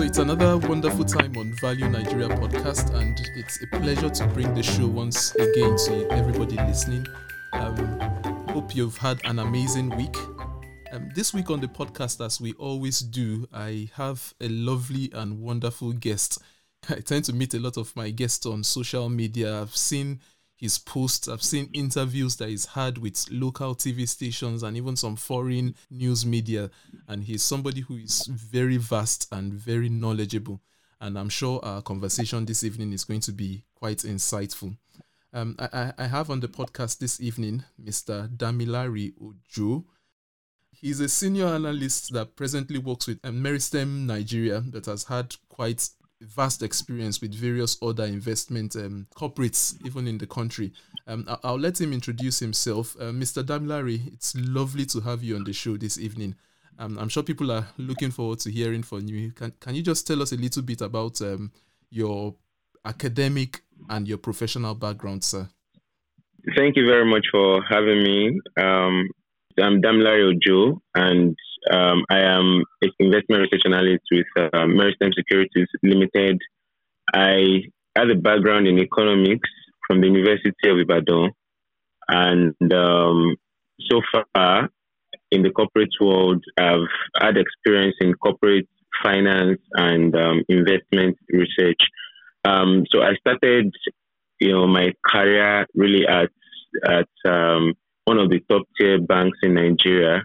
So it's another wonderful time on Value Nigeria podcast, and it's a pleasure to bring the show once again to everybody listening. Hope you've had an amazing week. This week on the podcast, as we always do, I have a lovely and wonderful guest. I tend to meet a lot of my guests on social media. I've seen his posts, I've seen interviews that he's had with local TV stations and even some foreign news media. And he's somebody who is very vast and very knowledgeable. And I'm sure our conversation this evening is going to be quite insightful. I have on the podcast this evening, Mr. Damilare Ojo. He's a senior analyst that presently works with Meristem Nigeria, that has had quite vast experience with various other investment corporates, even in the country. I'll let him introduce himself. Mr. Damilare, it's lovely to have you on the show this evening. I'm sure people are looking forward to hearing from you. Can you just tell us a little bit about your academic and your professional background, sir? Thank you very much for having me. I'm Damilare Ojo, and I am an investment research analyst with Meristem Securities Limited. I had a background in economics from the University of Ibadan. And so far in the corporate world, I've had experience in corporate finance and investment research. So I started, my career really at one of the top tier banks in Nigeria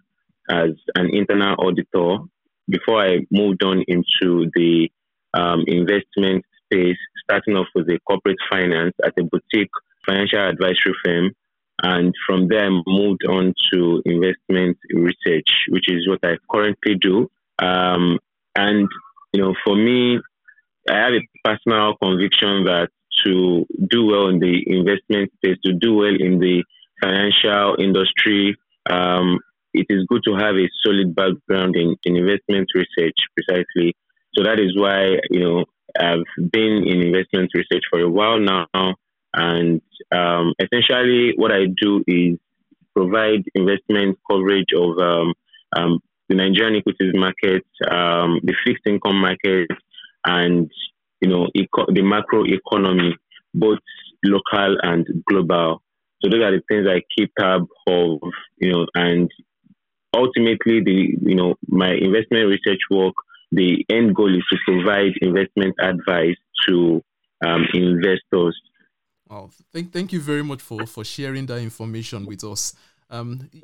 as an internal auditor before I moved on into the investment space, starting off with the corporate finance at a boutique financial advisory firm. And from there, I moved on to investment research, which is what I currently do. For me, I have a personal conviction that to do well in the investment space, to do well in the financial industry, it is good to have a solid background in investment research, precisely. So that is why, I've been in investment research for a while now. And essentially what I do is provide investment coverage of the Nigerian equities market, the fixed income market, and, the macro economy, both local and global. So those are the things I keep tab of, and ultimately, my investment research work, the end goal is to provide investment advice to investors. Wow. Thank you very much for sharing that information with us.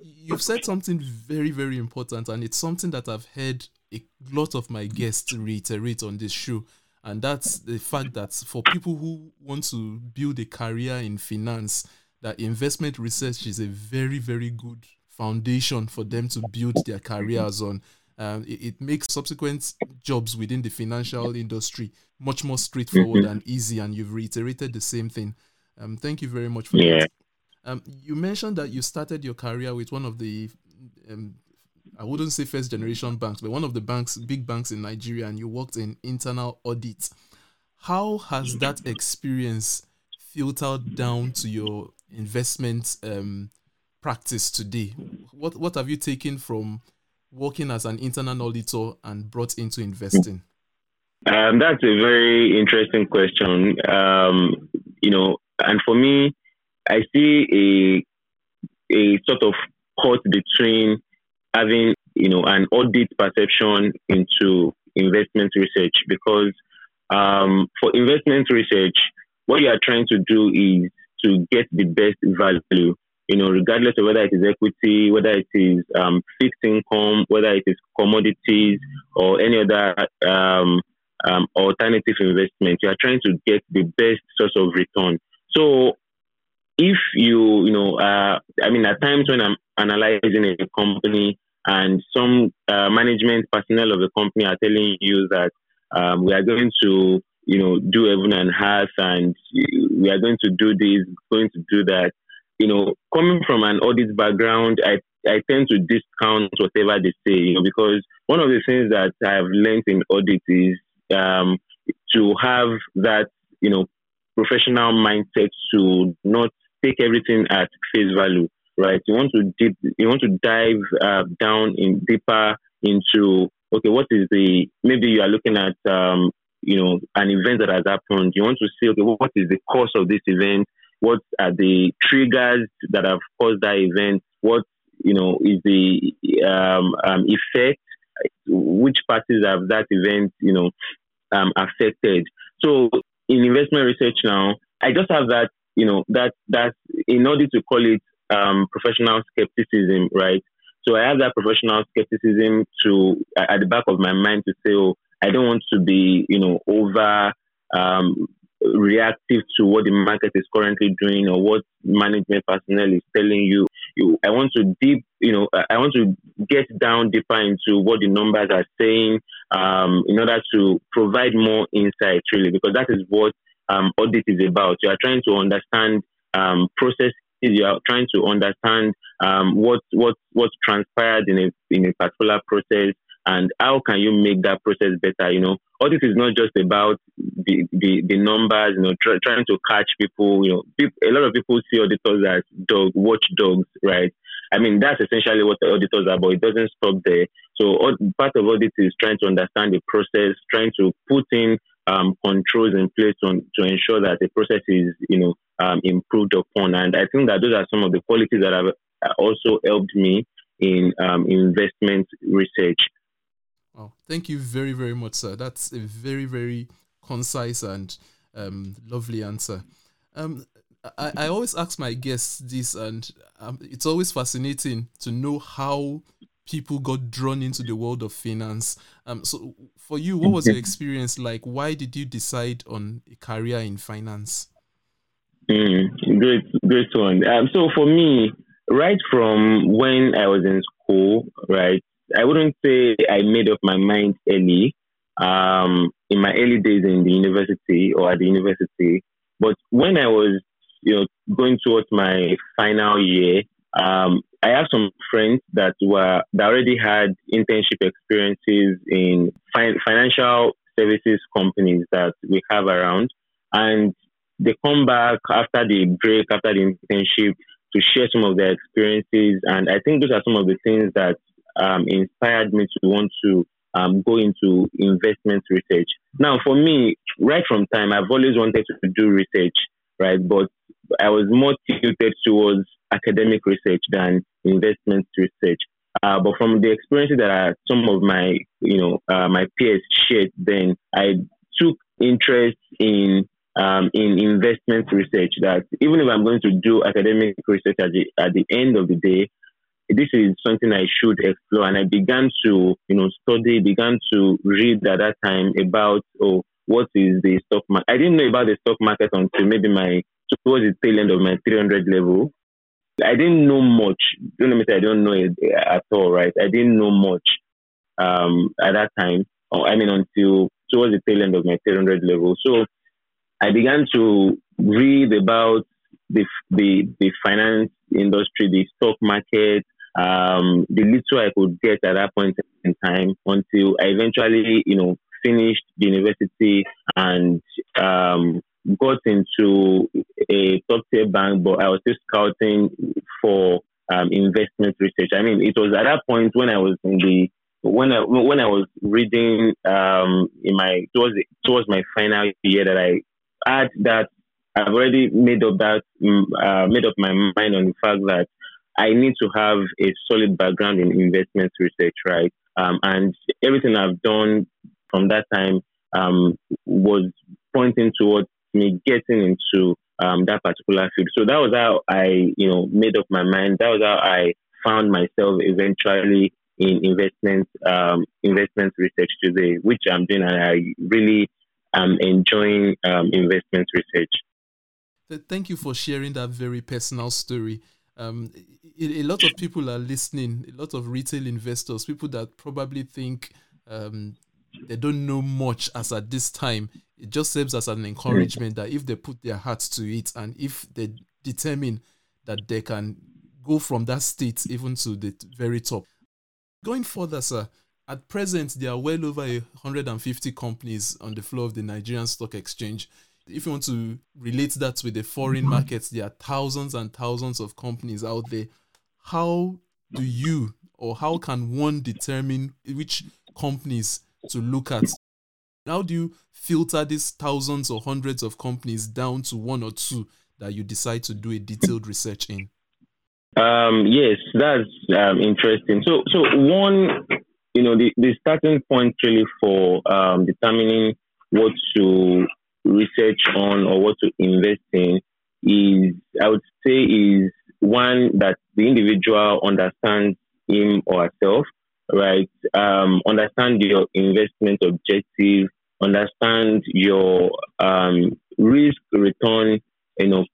You've said something very, very important, and it's something that I've heard a lot of my guests reiterate on this show, and that's the fact that for people who want to build a career in finance, that investment research is a very, very good foundation for them to build their careers on. It makes subsequent jobs within the financial industry much more straightforward and easy, and you've reiterated the same thing. Thank you very much for that. You mentioned that you started your career with one of the, I wouldn't say first generation banks, but one of the big banks in Nigeria, and you worked in internal audit. How has that experience filtered down to your investment practice today? What have you taken from working as an internal auditor and brought into investing? That's a very interesting question. And for me, I see a sort of cut between having, an audit perception into investment research, because for investment research, what you are trying to do is to get the best value, regardless of whether it is equity, whether it is fixed income, whether it is commodities or any other alternative investment. You are trying to get the best source of return. So if at times when I'm analyzing a company and some management personnel of the company are telling you that we are going to do heaven and earth, and we are going to do this, going to do that. Coming from an audit background, I tend to discount whatever they say, because one of the things that I've learned in audit is to have that, professional mindset to not take everything at face value, right? You want to dive down deeper into okay, what is the, maybe you are looking at, an event that has happened. You want to see, okay, what is the cause of this event? What are the triggers that have caused that event? What, is the effect? Which parties have that event, affected? So in investment research now, I just have that, that in order to call it professional skepticism, right? So I have that professional skepticism at the back of my mind to say, oh, I don't want to be, over reactive to what the market is currently doing or what management personnel is telling you. I want to get down deeper into what the numbers are saying in order to provide more insight, really, because that is what audit is about. You are trying to understand processes. You are trying to understand what's transpired in a particular process, and how can you make that process better? Audit is not just about the numbers. Trying to catch people. A lot of people see auditors as watchdogs, right? I mean, that's essentially what the auditors are, but it doesn't stop there. So part of audit is trying to understand the process, trying to put in controls in place to ensure that the process is improved upon. And I think that those are some of the qualities that have also helped me in investment research. Wow. Thank you very, very much, sir. That's a very, very concise and lovely answer. I always ask my guests this, and it's always fascinating to know how people got drawn into the world of finance. So for you, what was your experience like? Why did you decide on a career in finance? Great one. So for me, right from when I was in school, right, I wouldn't say I made up my mind early, in my early days in the university or at the university. But when I was, going towards my final year, I have some friends that already had internship experiences in financial services companies that we have around. And they come back after the break, after the internship, to share some of their experiences. And I think those are some of the things that inspired me to want to go into investment research. Now, for me, right from time, I've always wanted to do research, right? But I was more tilted towards academic research than investment research. But from the experiences that some of my, my peers shared, then I took interest in investment research. That even if I'm going to do academic research at the end of the day, this is something I should explore. And I began to, study, began to read at that time about, what is the stock market? I didn't know about the stock market until maybe towards the tail end of my 300 level. I didn't know much. Don't let me say I don't know it at all, right? I didn't know much at that time. Until towards the tail end of my 300 level. So I began to read about the finance industry, the stock market, the little I could get at that point in time, until I eventually, finished the university and got into a top-tier bank, but I was still scouting for investment research. I mean, it was at that point when I was when I was reading towards my final year that I had that I've already made up my mind on the fact that I need to have a solid background in investment research, right? And everything I've done from that time was pointing towards me getting into that particular field. So that was how I, made up my mind. That was how I found myself eventually in investment research today, which I'm doing, and I really am enjoying investment research. Thank you for sharing that very personal story. A lot of people are listening, a lot of retail investors, people that probably think they don't know much as at this time. It just serves as an encouragement that if they put their hearts to it and if they determine that they can go from that state even to the very top. Going further, sir, at present, there are well over 150 companies on the floor of the Nigerian Stock Exchange. If you want to relate that with the foreign markets, there are thousands and thousands of companies out there. How do you, or how can one determine which companies to look at. How do you filter these thousands or hundreds of companies down to one or two that you decide to do a detailed research in? Yes, that's interesting. So one, the starting point really for determining what to research on or what to invest in is, I would say, is one that the individual understands him or herself, right? Understand your investment objective, understand your risk return,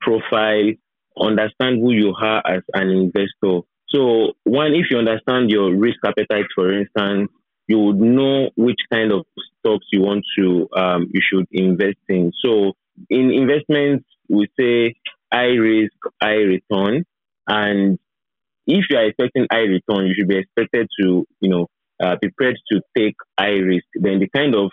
profile, understand who you are as an investor. So one, if you understand your risk appetite, for instance, you would know which kind of stocks you want to, you should invest in. So in investments, we say high risk, high return. And if you are expecting high return, you should be expected to, prepared to take high risk. Then the kind of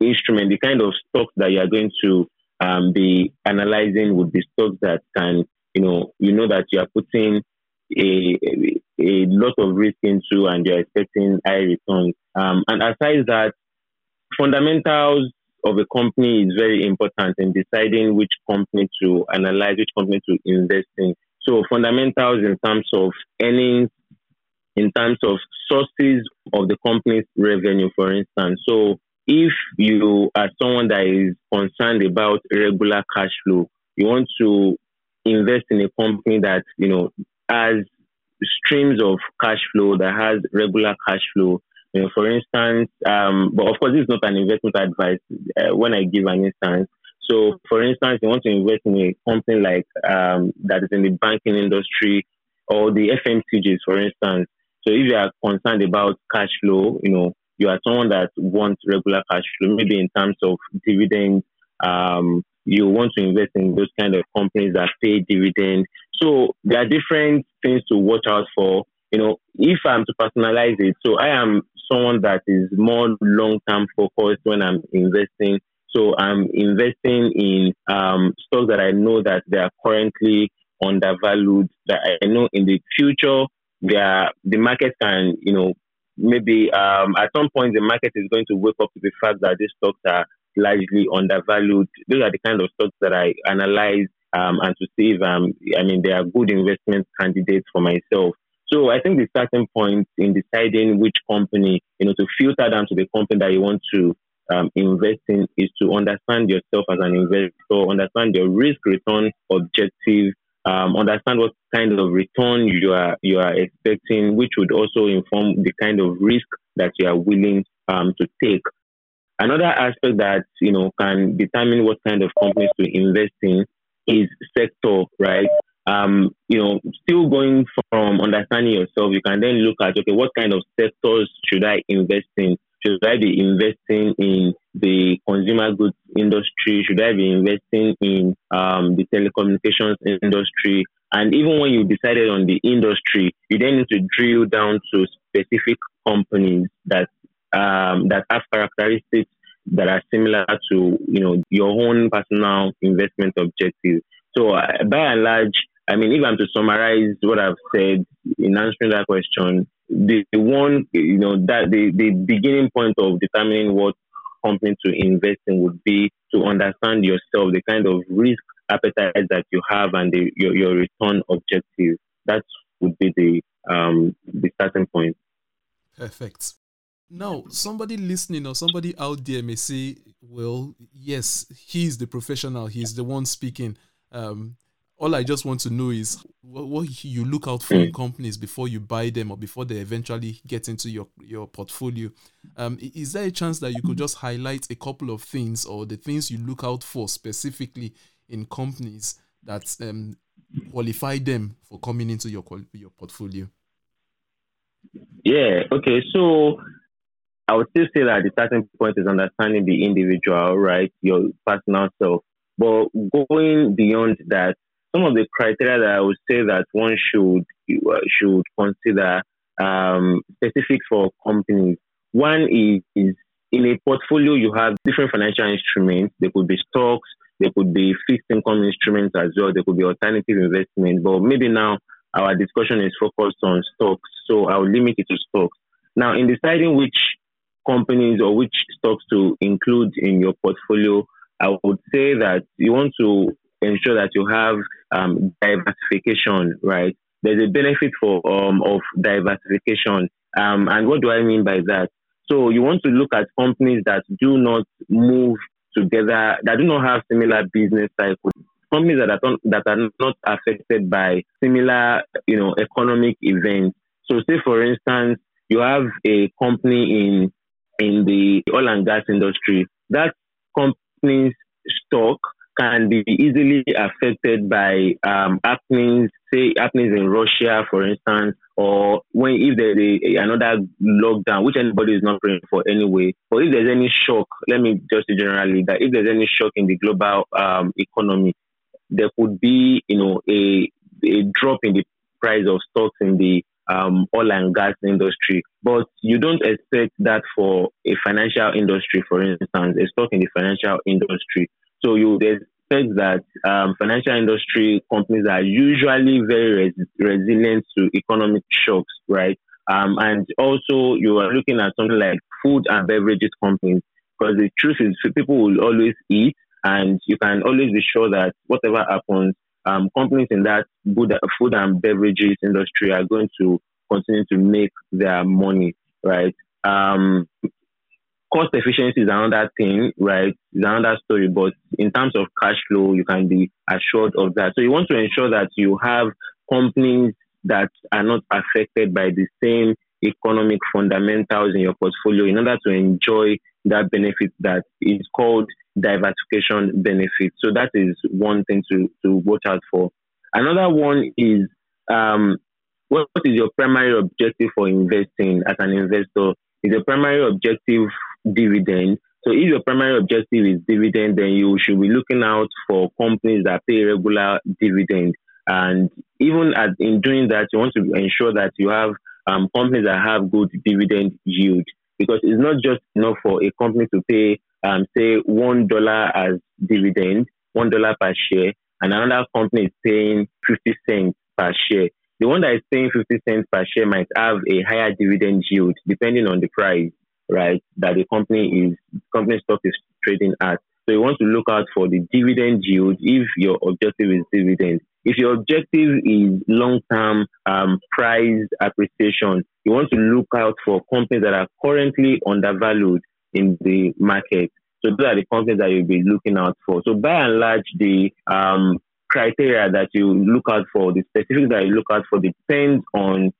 instrument, the kind of stocks that you are going to be analyzing would be stocks that can, that you are putting a lot of risk into and you're expecting high returns. And aside that, fundamentals of a company is very important in deciding which company to analyze, which company to invest in. So fundamentals in terms of earnings, in terms of sources of the company's revenue, for instance. So if you are someone that is concerned about regular cash flow, you want to invest in a company that, has streams of cash flow, that has regular cash flow. For instance, but of course, this is not an investment advice when I give an instance. So, for instance, you want to invest in a company like that is in the banking industry or the FMCGs, for instance. So if you are concerned about cash flow, you are someone that wants regular cash flow, maybe in terms of dividends, you want to invest in those kind of companies that pay dividends. So there are different things to watch out for. If I'm to personalize it, so I am someone that is more long-term focused when I'm investing. So I'm investing in stocks that I know that they are currently undervalued, that I know in the future, the market can, maybe at some point the market is going to wake up to the fact that these stocks are largely undervalued. Those are the kind of stocks that I analyze and to see if they are good investment candidates for myself. So I think the starting point in deciding which company, to filter down to the company that you want to invest in is to understand yourself as an investor, understand your risk-return objective, understand what kind of return you are expecting, which would also inform the kind of risk that you are willing to take. Another aspect that, can determine what kind of companies to invest in is sector, right? Still going from understanding yourself, you can then look at, okay, what kind of sectors should I invest in? Should I be investing in the consumer goods industry? Should I be investing in the telecommunications industry? And even when you decided on the industry, you then need to drill down to specific companies that have characteristics that are similar to, your own personal investment objective. So by and large, if I'm to summarize what I've said in answering that question, the beginning point of determining what company to invest in would be to understand yourself, the kind of risk appetite that you have and your return objective. That would be the starting point. Perfect. Now, somebody listening or somebody out there may say, well, yes, he's the professional. He's the one speaking. All I just want to know is what you look out for in companies before you buy them or before they eventually get into your portfolio. Is there a chance that you could just highlight a couple of things or the things you look out for specifically in companies that qualify them for coming into your portfolio? Yeah, okay. So I would still say that the starting point is understanding the individual, right? Your personal self. But going beyond that, some of the criteria that I would say that one should consider specific for companies. One is in a portfolio, you have different financial instruments. They could be stocks. They could be fixed income instruments as well. They could be alternative investments. But maybe now our discussion is focused on stocks. So I'll limit it to stocks. Now, in deciding which companies or which stocks to include in your portfolio, I would say that you want to ensure that you have diversification, right? There's a benefit for of diversification. And what do I mean by that? So you want to look at companies that do not move together, that do not have similar business cycles, companies that are not affected by similar, you know, economic events. So say, for instance, you have a company in the oil and gas industry. That company's stock can be easily affected by happenings in Russia, for instance, or when if there's another lockdown, which anybody is not praying for anyway, or if there's any shock, let me just say generally that if there's any shock in the global economy, there could be, you know, a drop in the price of stocks in the oil and gas industry. But you don't expect that for a financial industry, for instance, a stock in the financial industry. So you expect that financial industry companies are usually very resilient to economic shocks, right? And also you are looking at something like food and beverages companies, because the truth is people will always eat, and you can always be sure that whatever happens, companies in that food and beverages industry are going to continue to make their money, right? Cost efficiency is another thing, right? It's another story, but in terms of cash flow, you can be assured of that. So you want to ensure that you have companies that are not affected by the same economic fundamentals in your portfolio in order to enjoy that benefit that is called diversification benefit. So that is one thing to watch out for. Another one is, what is your primary objective for investing as an investor? Is your primary objective dividend? So if your primary objective is dividend, then you should be looking out for companies that pay regular dividend. And even in doing that, you want to ensure that you have companies that have good dividend yield, because it's not just enough for a company to pay, say, $1 as dividend, $1 per share, and another company is paying 50 cents per share. The one that is paying 50 cents per share might have a higher dividend yield depending on the price, right, that the company stock is trading at. So you want to look out for the dividend yield if your objective is dividend. If your objective is long-term price appreciation, you want to look out for companies that are currently undervalued in the market. So those are the companies that you'll be looking out for. So by and large, the criteria that you look out for, the specifics that you look out for, depends on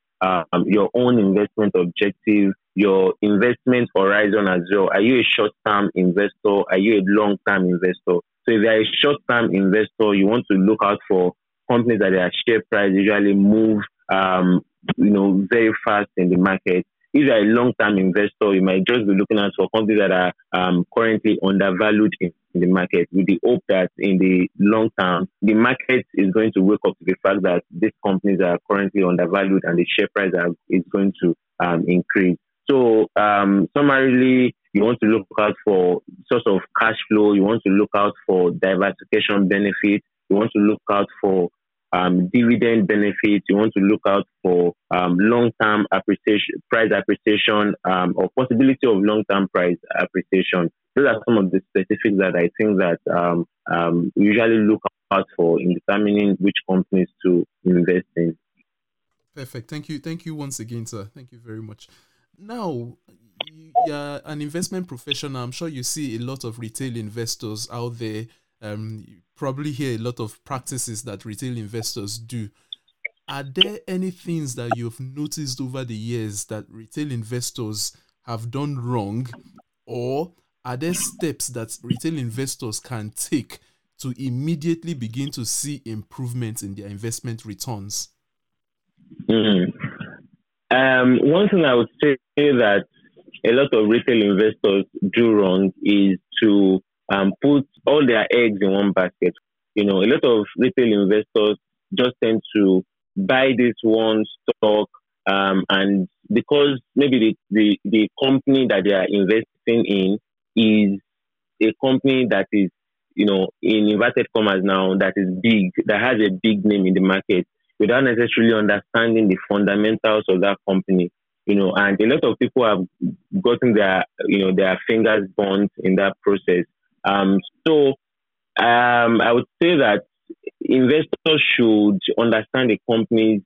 your own investment objective, your investment horizon as well. Are you a short-term investor? Are you a long-term investor? So if you're a short-term investor, you want to look out for companies that their share price usually move, very fast in the market. If you're a long-term investor, you might just be looking out for companies that are currently undervalued in the market, with the hope that in the long term, the market is going to wake up to the fact that these companies are currently undervalued and the share price is going to increase. So, summarily, you want to look out for source of cash flow. You want to look out for diversification benefits. You want to look out for dividend benefits. You want to look out for long-term appreciation, price appreciation, or possibility of long-term price appreciation. Those are some of the specifics that I think that usually look out for in determining which companies to invest in. Perfect. Thank you once again, sir. Thank you very much. Now, you're an investment professional. I'm sure you see a lot of retail investors out there. You probably hear a lot of practices that retail investors do. Are there any things that you've noticed over the years that retail investors have done wrong, or are there steps that retail investors can take to immediately begin to see improvements in their investment returns? Mm-hmm. One thing I would say that a lot of retail investors do wrong is to put all their eggs in one basket. You know, a lot of retail investors just tend to buy this one stock, and because maybe the company that they are investing in is a company that is, you know, in inverted commas now, that is big, that has a big name in the market, without necessarily understanding the fundamentals of that company. you know, and a lot of people have gotten their, you know, their fingers burnt in that process. So I would say that investors should understand a company's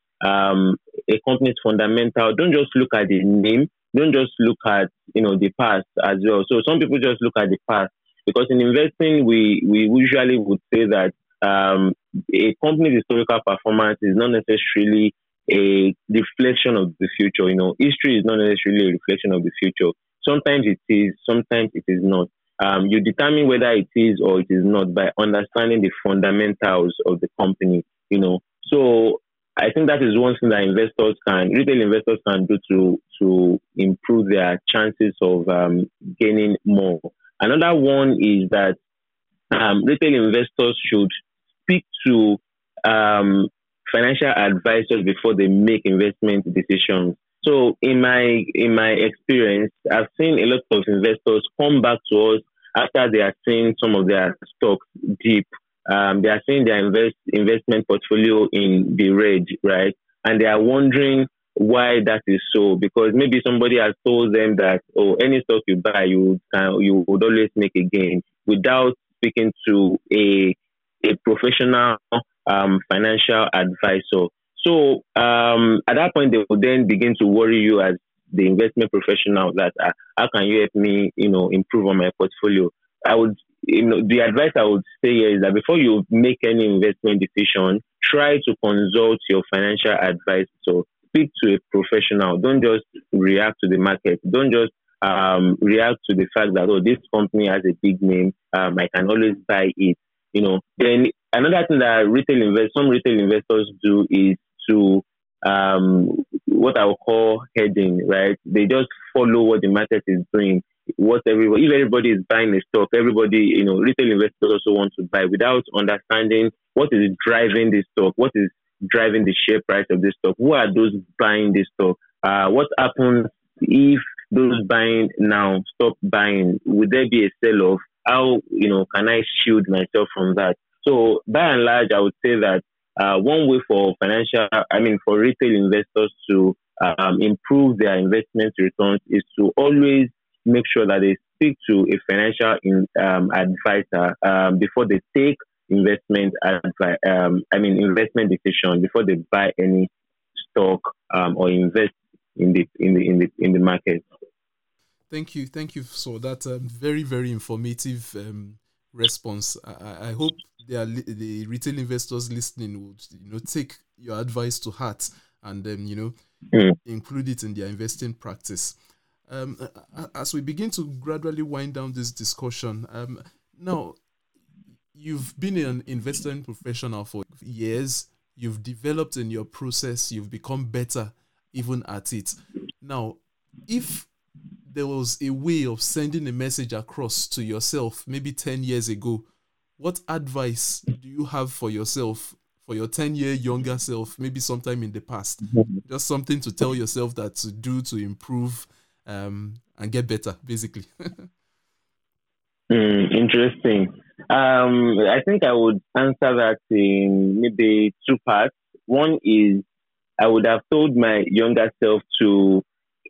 fundamental. Don't just look at the name. Don't just look at, you know, the past as well. So some people just look at the past, because in investing, we usually would say that a company's historical performance is not necessarily a reflection of the future. You know, history is not necessarily a reflection of the future. Sometimes it is, sometimes it is not. You determine whether it is or it is not by understanding the fundamentals of the company, you know. So I think that is one thing that retail investors can do to improve their chances of gaining more. Another one is that retail investors should speak to financial advisors before they make investment decisions. So in my experience, I've seen a lot of investors come back to us after they are seeing some of their stocks deep. They are seeing their investment portfolio in the red, right? And they are wondering why that is so, because maybe somebody has told them that, oh, any stock you buy, you would always make a gain, without speaking to a professional financial advisor. So at that point, they will then begin to worry you as the investment professional that how can you help me, you know, improve on my portfolio? The advice I would say here is that before you make any investment decision, try to consult your financial advisor. So speak to a professional. Don't just react to the market. Don't just react to the fact that, oh, this company has a big name. I can always buy it. You know. Then another thing that some retail investors do is to what I would call heading, right? They just follow what the market is doing. If everybody is buying a stock, retail investors also want to buy without understanding what is driving this stock, what is driving the share price of this stock, who are those buying this stock, what happens if those buying now stop buying, would there be a sell-off, how, you know, can I shield myself from that? So by and large, I would say that one way for retail investors to improve their investment returns is to always make sure that they speak to a financial advisor before they take investment decision, before they buy any stock or invest in the market. Thank you for that very, very informative response. I hope the retail investors listening would, you know, take your advice to heart and then include it in their investing practice. As we begin to gradually wind down this discussion, now you've been an investment professional for years. You've developed in your process. You've become better even at it. Now, if there was a way of sending a message across to yourself maybe 10 years ago, what advice do you have for yourself, for your 10-year younger self, maybe sometime in the past? Just something to tell yourself that to do to improve and get better, basically. Interesting. I think I would answer that in maybe two parts. One is I would have told my younger self to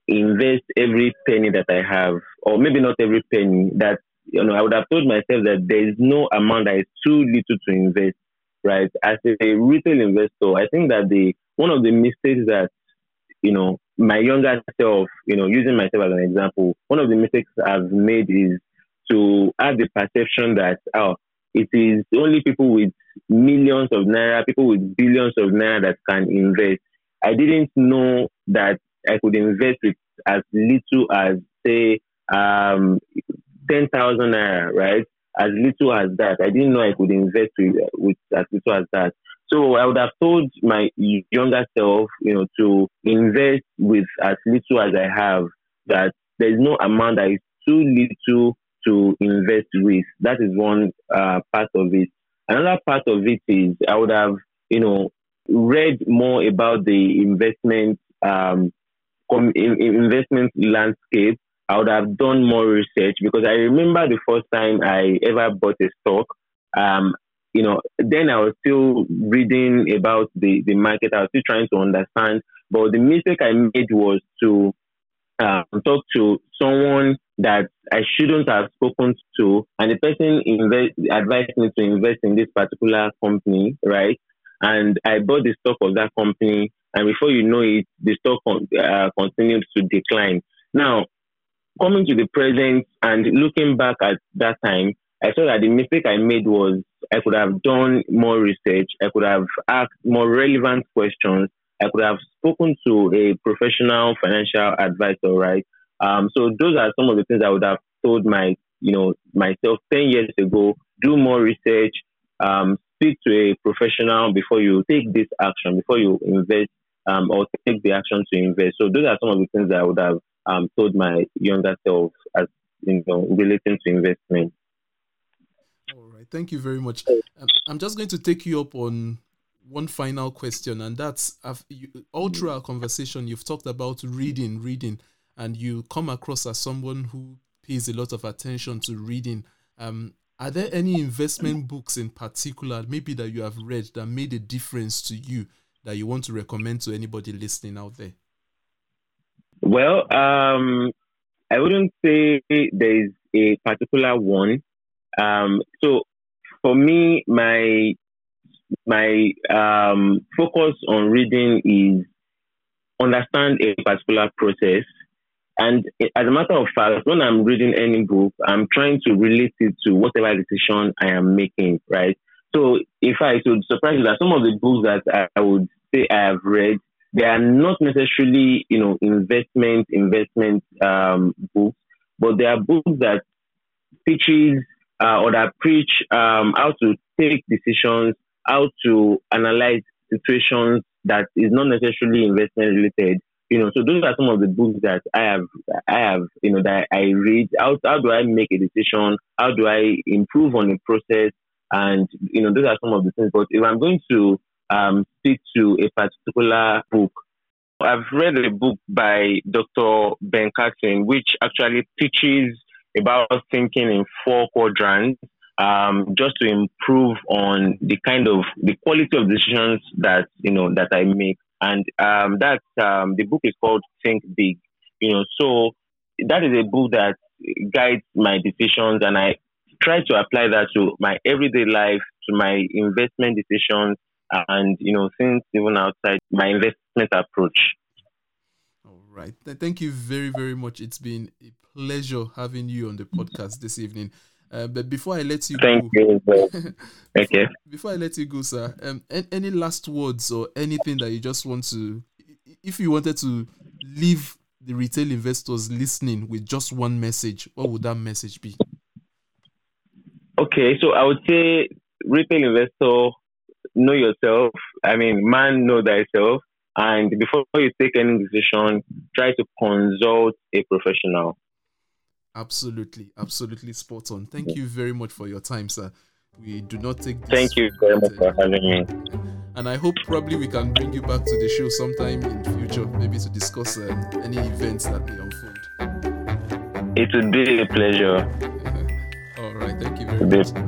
invest every penny that I have, or maybe not every penny. That, you know, I would have told myself that there is no amount that is too little to invest, right? As a retail investor, I think that one of the mistakes that, you know, my younger self, you know, using myself as an example, one of the mistakes I've made is to have the perception that, it is only people with millions of naira, people with billions of naira that can invest. I didn't know that I could invest with as little as, say, 10,000 naira, right? As little as that. I didn't know I could invest with as little as that. So I would have told my younger self, you know, to invest with as little as I have, that there's no amount that is too little to invest with. That is one part of it. Another part of it is I would have, you know, read more about the investment investment landscape. I would have done more research, because I remember the first time I ever bought a stock. you know, then I was still reading about the market. I was still trying to understand. But the mistake I made was to talk to someone that I shouldn't have spoken to. And the person advised me to invest in this particular company, right? And I bought the stock of that company. And before you know it, the stock continues to decline. Now, coming to the present and looking back at that time, I saw that the mistake I made was I could have done more research. I could have asked more relevant questions. I could have spoken to a professional financial advisor, right? So those are some of the things I would have told myself 10 years ago. Do more research, speak to a professional before you take this action, before you invest or take the action to invest. So those are some of the things that I would have told my younger self as, you know, relating to investment. All right. Thank you very much. I'm just going to take you up on one final question, and that's all through our conversation, you've talked about reading, and you come across as someone who pays a lot of attention to reading. Are there any investment books in particular, maybe that you have read that made a difference to you that you want to recommend to anybody listening out there? Well, I wouldn't say there is a particular one. So for me, my focus on reading is understand a particular process. And as a matter of fact, when I'm reading any book, I'm trying to relate it to whatever decision I am making, right? So if I should surprise you that some of the books that I would say I have read, they are not necessarily, you know, investment books, but they are books that teaches or that preach how to take decisions, how to analyze situations that is not necessarily investment related. You know, so those are some of the books that I have, you know, that I read. How do I make a decision? How do I improve on the process? And, you know, those are some of the things. But if I'm going to speak to a particular book, I've read a book by Dr. Ben Carson, which actually teaches about thinking in four quadrants, just to improve on the quality of decisions that I make. And the book is called Think Big. You know, so that is a book that guides my decisions, and I try to apply that to my everyday life, to my investment decisions, and, you know, things even outside my investment approach. All right. Thank you very, very much. It's been a pleasure having you on the podcast this evening. But before I let you go, okay. Before I let you go, sir, any last words or anything that you just want to, if you wanted to leave the retail investors listening with just one message, what would that message be? Okay, so I would say, retail investor, know yourself. I mean, man, know thyself. And before you take any decision, try to consult a professional. Absolutely spot on. Thank you very much for your time, sir. We do not take this. Thank you very much for having me. And I hope probably we can bring you back to the show sometime in the future, maybe to discuss any events that may unfold. It would be a pleasure. All right. Thank you very much.